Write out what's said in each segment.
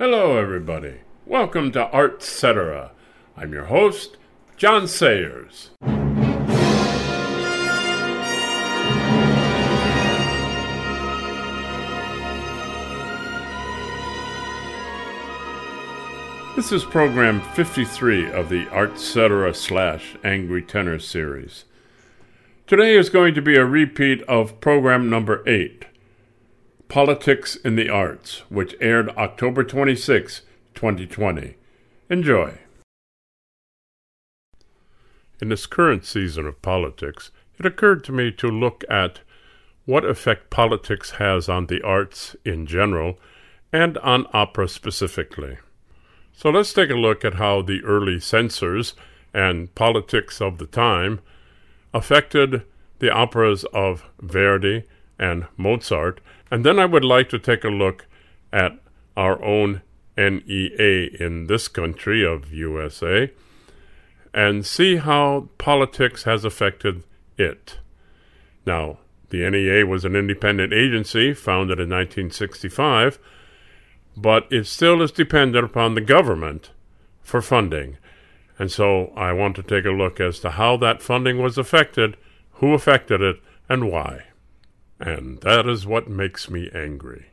Hello, everybody. Welcome to Art Cetera. I'm your host, John Sayers. This is program 53 of the Art Cetera / Angry Tenor series. Today is going to be a repeat of program number 8. Politics in the Arts, which aired October 26, 2020. Enjoy. In this current season of politics, it occurred to me to look at what effect politics has on the arts in general and on opera specifically. So let's take a look at how the early censors and politics of the time affected the operas of Verdi and Mozart, and then I would like to take a look at our own NEA in this country of USA and see how politics has affected it. Now, the NEA was an independent agency founded in 1965, but it still is dependent upon the government for funding. And so I want to take a look as to how that funding was affected, who affected it, and why. And that is what makes me angry.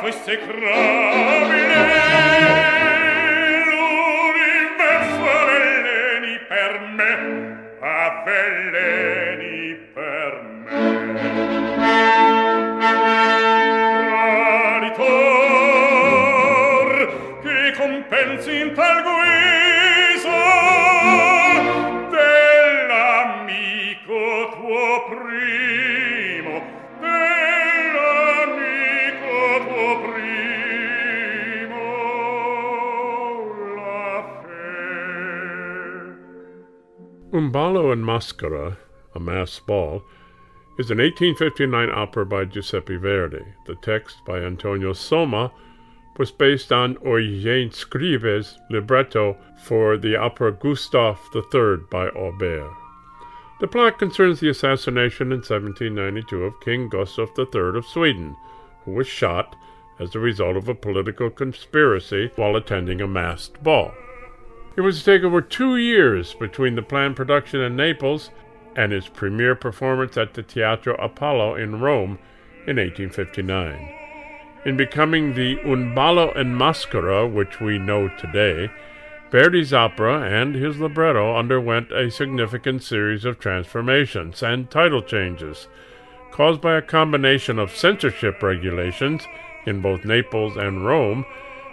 Questo è grave, l'universo veleni per me, avveleni per me. Traditor, che compensi in tal guisa dell'amico tuo primo. Un ballo in maschera, a masked ball, is an 1859 opera by Giuseppe Verdi. The text by Antonio Somma was based on Eugène Scribe's libretto for the opera Gustav III by Auber. The plot concerns the assassination in 1792 of King Gustav III of Sweden, who was shot as a result of a political conspiracy while attending a masked ball. It was to take over 2 years between the planned production in Naples and its premiere performance at the Teatro Apollo in Rome in 1859. In becoming the Un ballo in maschera, which we know today, Verdi's opera and his libretto underwent a significant series of transformations and title changes caused by a combination of censorship regulations in both Naples and Rome,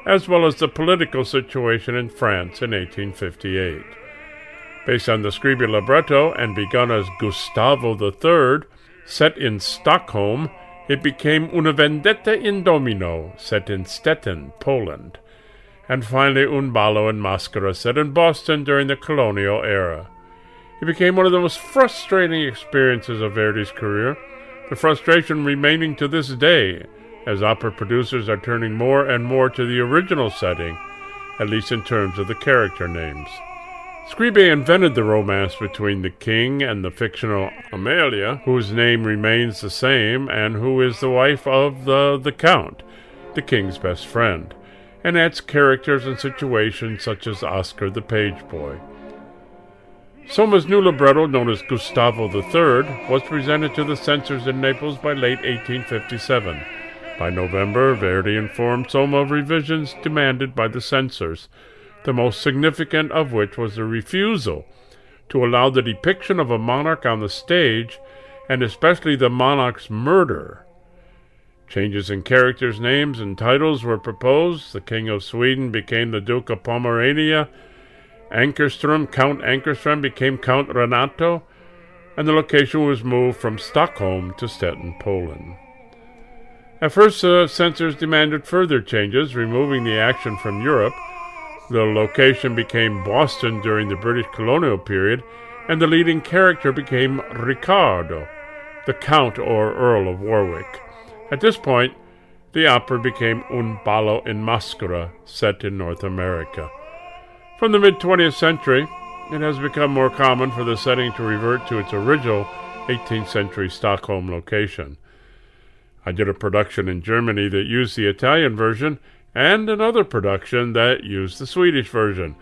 as well as the political situation in France in 1858. Based on the Scribe libretto and begun as Gustavo III, set in Stockholm, it became Una Vendetta in Domino, set in Stettin, Poland, and finally Un ballo in maschera, set in Boston during the colonial era. It became one of the most frustrating experiences of Verdi's career, the frustration remaining to this day, as opera producers are turning more and more to the original setting, at least in terms of the character names. Scribe invented the romance between the king and the fictional Amelia, whose name remains the same and who is the wife of the count, the king's best friend, and adds characters and situations such as Oscar the page boy. Somma's new libretto, known as Gustavo III, was presented to the censors in Naples by late 1857. By November, Verdi informed Somma of revisions demanded by the censors, the most significant of which was the refusal to allow the depiction of a monarch on the stage, and especially the monarch's murder. Changes in characters' names and titles were proposed. The King of Sweden became the Duke of Pomerania. Ankerström, Count Ankerström, became Count Renato, and the location was moved from Stockholm to Stettin, Poland. At first, censors demanded further changes, removing the action from Europe. The location became Boston during the British colonial period, and the leading character became Ricardo, the Count or Earl of Warwick. At this point, the opera became Un ballo in maschera, set in North America. From the mid-20th century, it has become more common for the setting to revert to its original 18th century Stockholm location. I did a production in Germany that used the Italian version and another production that used the Swedish version.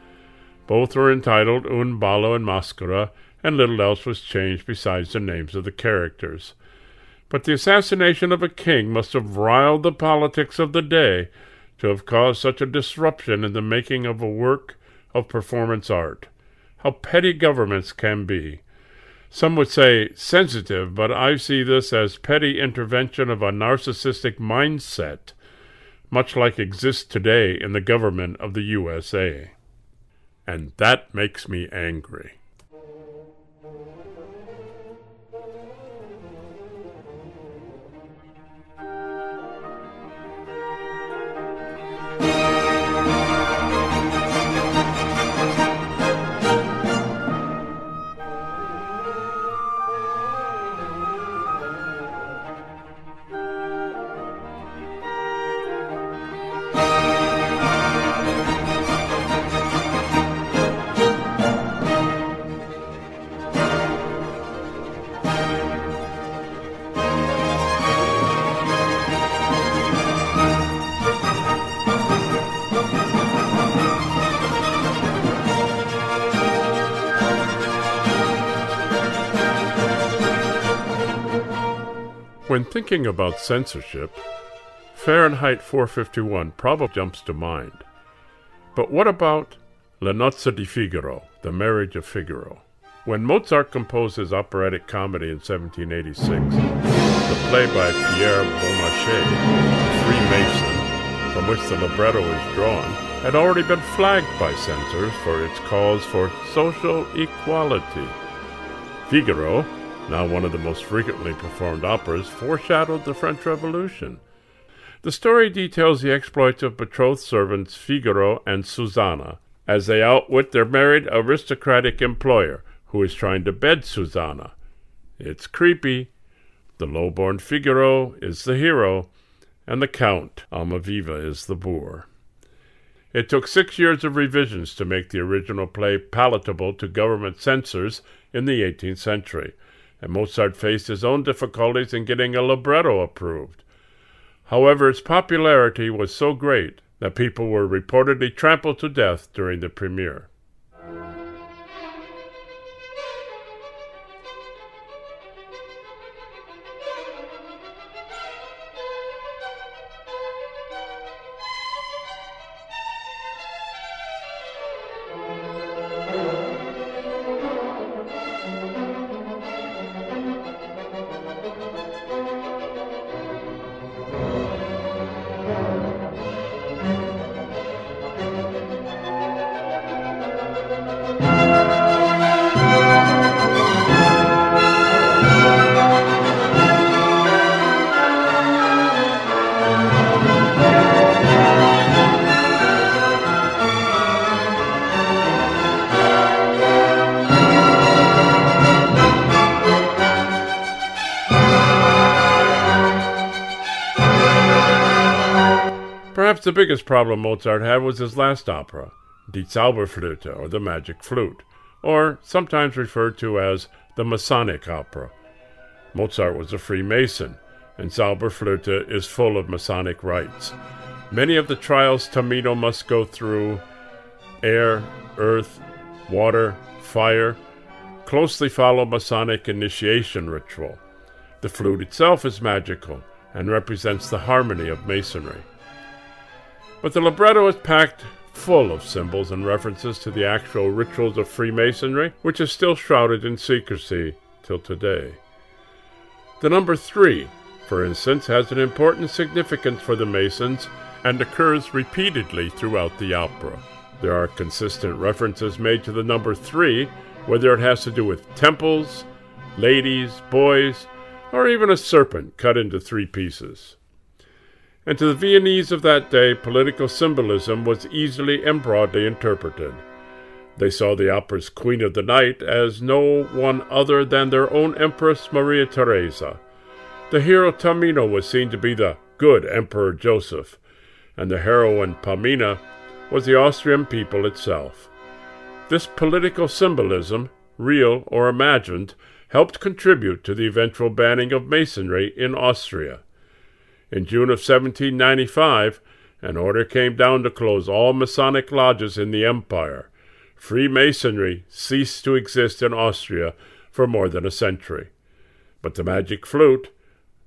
Both were entitled Un ballo in maschera, and little else was changed besides the names of the characters. But the assassination of a king must have riled the politics of the day to have caused such a disruption in the making of a work of performance art. How petty governments can be. Some would say sensitive, but I see this as petty intervention of a narcissistic mindset, much like exists today in the government of the USA. And that makes me angry. When thinking about censorship, Fahrenheit 451 probably jumps to mind. But what about La Nozze di Figaro, The Marriage of Figaro? When Mozart composed his operatic comedy in 1786, the play by Pierre Beaumarchais, the Freemason, from which the libretto is drawn, had already been flagged by censors for its calls for social equality. Figaro, now one of the most frequently performed operas, foreshadowed the French Revolution. The story details the exploits of betrothed servants Figaro and Susanna, as they outwit their married aristocratic employer, who is trying to bed Susanna. It's creepy. The low-born Figaro is the hero, and the Count Almaviva is the boor. It took 6 years of revisions to make the original play palatable to government censors in the 18th century, and Mozart faced his own difficulties in getting a libretto approved. However, its popularity was so great that people were reportedly trampled to death during the premiere. The biggest problem Mozart had was his last opera, Die Zauberflöte, or The Magic Flute, or sometimes referred to as the Masonic opera. Mozart was a Freemason, and Zauberflöte is full of Masonic rites. Many of the trials Tamino must go through, air, earth, water, fire, closely follow Masonic initiation ritual. The flute itself is magical and represents the harmony of Masonry. But the libretto is packed full of symbols and references to the actual rituals of Freemasonry, which is still shrouded in secrecy till today. The number 3, for instance, has an important significance for the Masons and occurs repeatedly throughout the opera. There are consistent references made to the number 3, whether it has to do with temples, ladies, boys, or even a serpent cut into 3 pieces. and to the Viennese of that day, political symbolism was easily and broadly interpreted. They saw the opera's Queen of the Night as no one other than their own Empress Maria Theresa. The hero Tamino was seen to be the good Emperor Joseph, and the heroine Pamina was the Austrian people itself. This political symbolism, real or imagined, helped contribute to the eventual banning of Masonry in Austria. In June of 1795, an order came down to close all Masonic lodges in the empire. Freemasonry ceased to exist in Austria for more than a century. But the magic flute,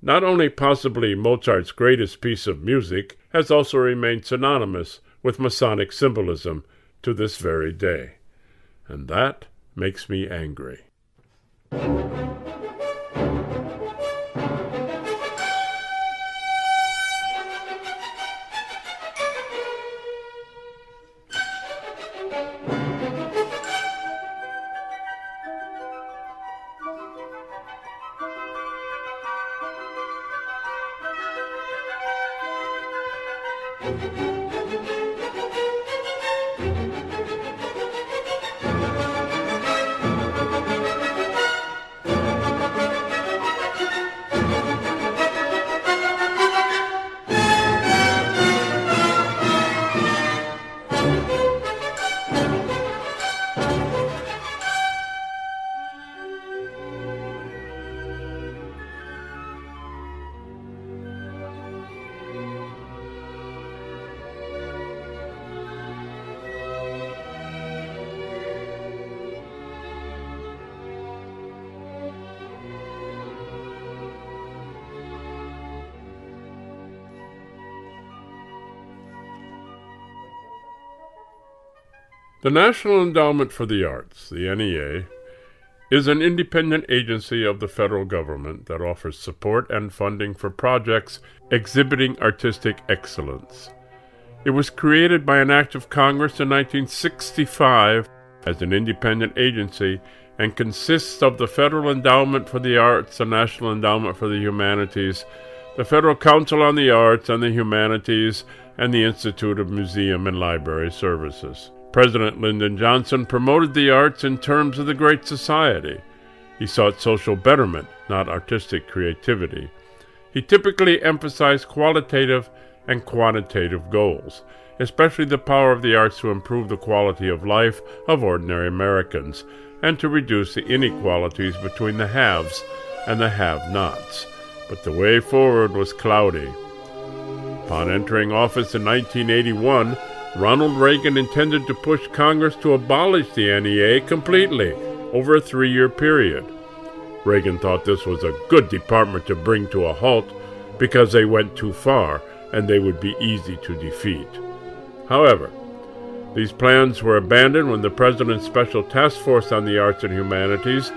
not only possibly Mozart's greatest piece of music, has also remained synonymous with Masonic symbolism to this very day. And that makes me angry. The National Endowment for the Arts, the NEA, is an independent agency of the federal government that offers support and funding for projects exhibiting artistic excellence. It was created by an act of Congress in 1965 as an independent agency and consists of the Federal Endowment for the Arts, the National Endowment for the Humanities, the Federal Council on the Arts and the Humanities, and the Institute of Museum and Library Services. President Lyndon Johnson promoted the arts in terms of the Great Society. He sought social betterment, not artistic creativity. He typically emphasized qualitative and quantitative goals, especially the power of the arts to improve the quality of life of ordinary Americans and to reduce the inequalities between the haves and the have-nots. But the way forward was cloudy. Upon entering office in 1981, Ronald Reagan intended to push Congress to abolish the NEA completely over a 3-year period. Reagan thought this was a good department to bring to a halt because they went too far and they would be easy to defeat. However, these plans were abandoned when the President's Special Task Force on the Arts and Humanities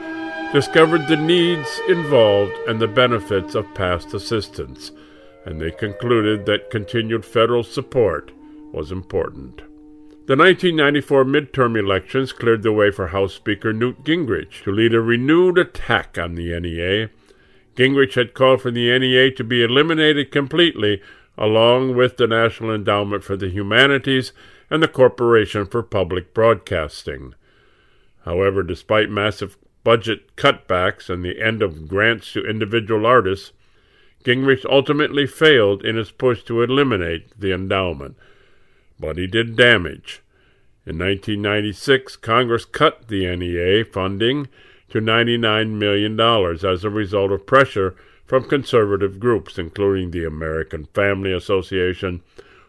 discovered the needs involved and the benefits of past assistance, and they concluded that continued federal support was important. The 1994 midterm elections cleared the way for House Speaker Newt Gingrich to lead a renewed attack on the NEA. Gingrich had called for the NEA to be eliminated completely, along with the National Endowment for the Humanities and the Corporation for Public Broadcasting. However, despite massive budget cutbacks and the end of grants to individual artists, Gingrich ultimately failed in his push to eliminate the endowment. But he did damage. In 1996, Congress cut the NEA funding to $99 million as a result of pressure from conservative groups, including the American Family Association,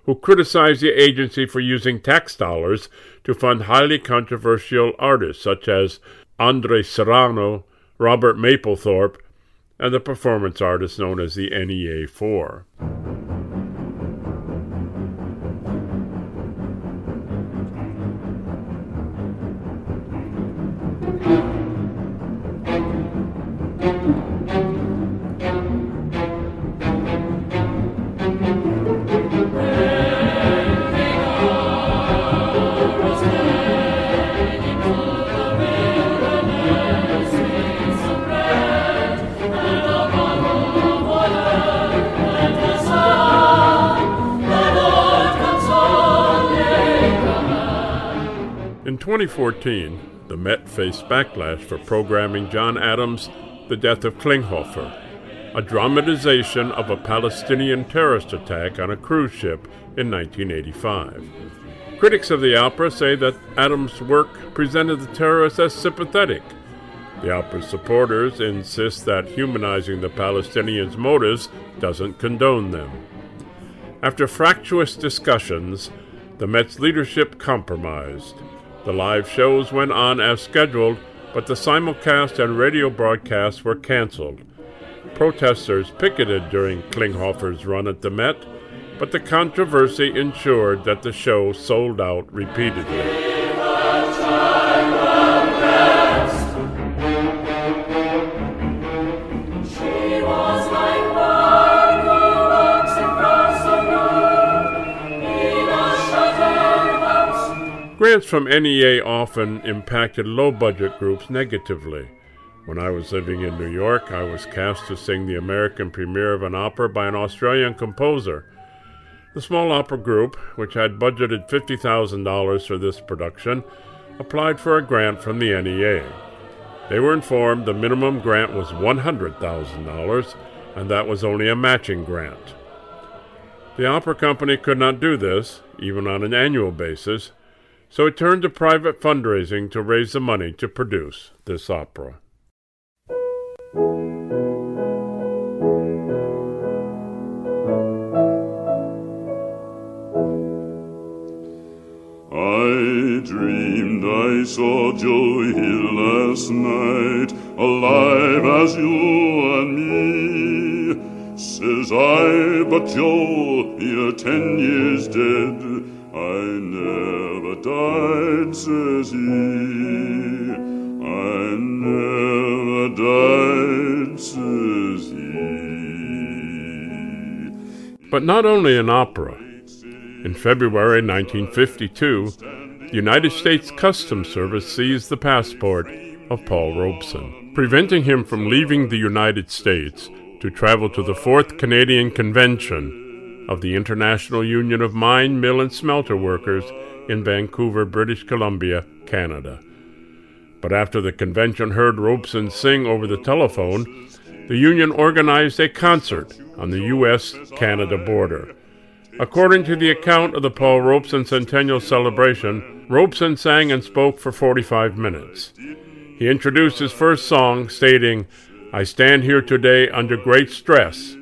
who criticized the agency for using tax dollars to fund highly controversial artists such as Andres Serrano, Robert Mapplethorpe, and the performance artists known as the NEA 4. In 2014, the Met faced backlash for programming John Adams' The Death of Klinghoffer, a dramatization of a Palestinian terrorist attack on a cruise ship in 1985. Critics of the opera say that Adams' work presented the terrorists as sympathetic. The opera's supporters insist that humanizing the Palestinians' motives doesn't condone them. After fractious discussions, the Met's leadership compromised. The live shows went on as scheduled, but the simulcast and radio broadcasts were canceled. Protesters picketed during Klinghoffer's run at the Met, but the controversy ensured that the show sold out repeatedly. Grants from NEA often impacted low-budget groups negatively. When I was living in New York, I was cast to sing the American premiere of an opera by an Australian composer. The small opera group, which had budgeted $50,000 for this production, applied for a grant from the NEA. They were informed the minimum grant was $100,000, and that was only a matching grant. The opera company could not do this, even on an annual basis, so it turned to private fundraising to raise the money to produce this opera. I dreamed I saw Joe Hill last night, alive as you and me. Says I, but Joe, you're 10 years dead. I never died, says he. I never died, says he. But not only in opera. In February 1952, the United States Customs Service seized the passport of Paul Robeson, preventing him from leaving the United States to travel to the Fourth Canadian Convention of the International Union of Mine, Mill, and Smelter Workers in Vancouver, British Columbia, Canada. But after the convention heard Robeson sing over the telephone, the union organized a concert on the U.S.-Canada border. According to the account of the Paul Robeson Centennial Celebration, Robeson sang and spoke for 45 minutes. He introduced his first song, stating, "I stand here today under great stress,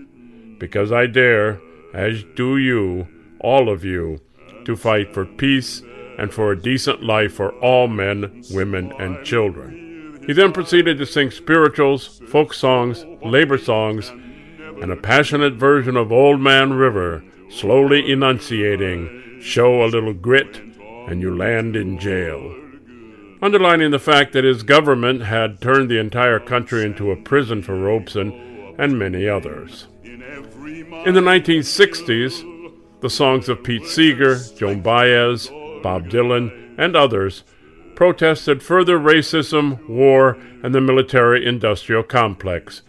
because I dare, as do you, all of you, to fight for peace and for a decent life for all men, women, and children." He then proceeded to sing spirituals, folk songs, labor songs, and a passionate version of Old Man River, slowly enunciating, "Show a little grit and you land in jail," underlining the fact that his government had turned the entire country into a prison for Robeson and many others. In the 1960s, the songs of Pete Seeger, Joan Baez, Bob Dylan, and others protested further racism, war, and the military-industrial complex,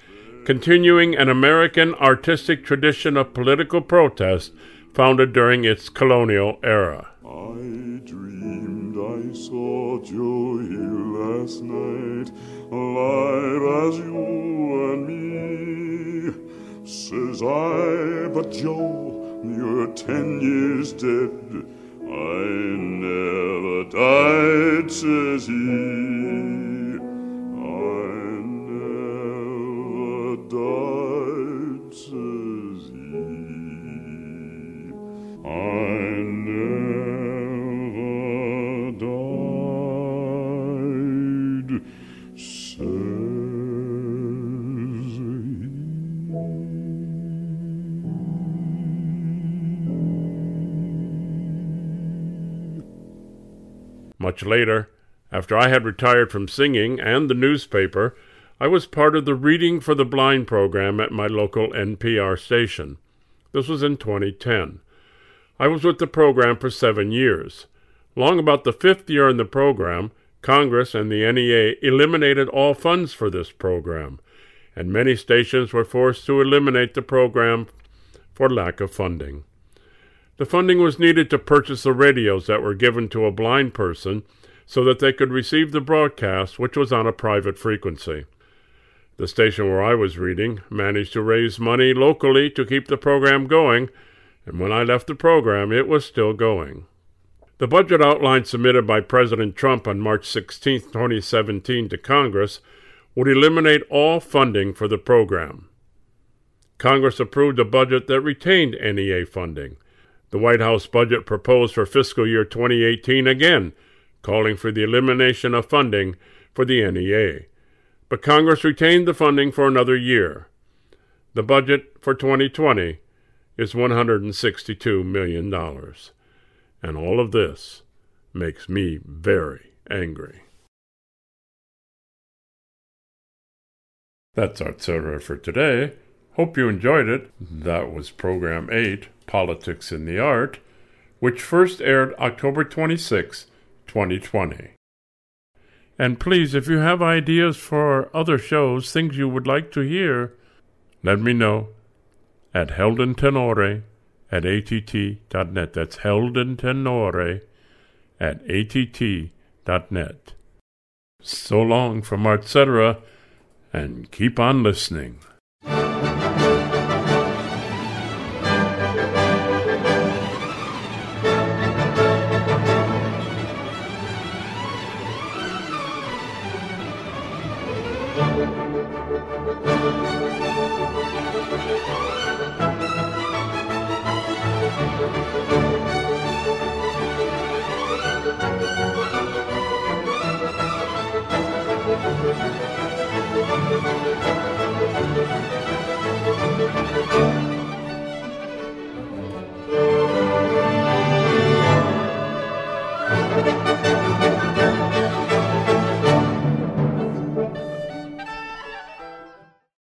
continuing an American artistic tradition of political protest founded during its colonial era. I dreamed I saw Joe Hill last night, alive as you and me. Says I, but Joe, you're 10 years dead. I never died, says he. I never died, says he. I never died, says he. Much later, after I had retired from singing and the newspaper, I was part of the Reading for the Blind program at my local NPR station. This was in 2010. I was with the program for 7 years. Long about the fifth year in the program, Congress and the NEA eliminated all funds for this program, and many stations were forced to eliminate the program for lack of funding. The funding was needed to purchase the radios that were given to a blind person so that they could receive the broadcast, which was on a private frequency. The station where I was reading managed to raise money locally to keep the program going, and when I left the program, it was still going. The budget outline submitted by President Trump on March 16, 2017 to Congress would eliminate all funding for the program. Congress approved a budget that retained NEA funding. The White House budget proposed for fiscal year 2018 again, calling for the elimination of funding for the NEA. But Congress retained the funding for another year. The budget for 2020 is $162 million. And all of this makes me very angry. That's Art Cetera for today. Hope you enjoyed it. That was Program 8, Politics in the Art, which first aired October 26, 2020. And please, if you have ideas for other shows, things you would like to hear, let me know at heldentenore@att.net. That's heldentenore@att.net. So long from Art Cetera, and keep on listening.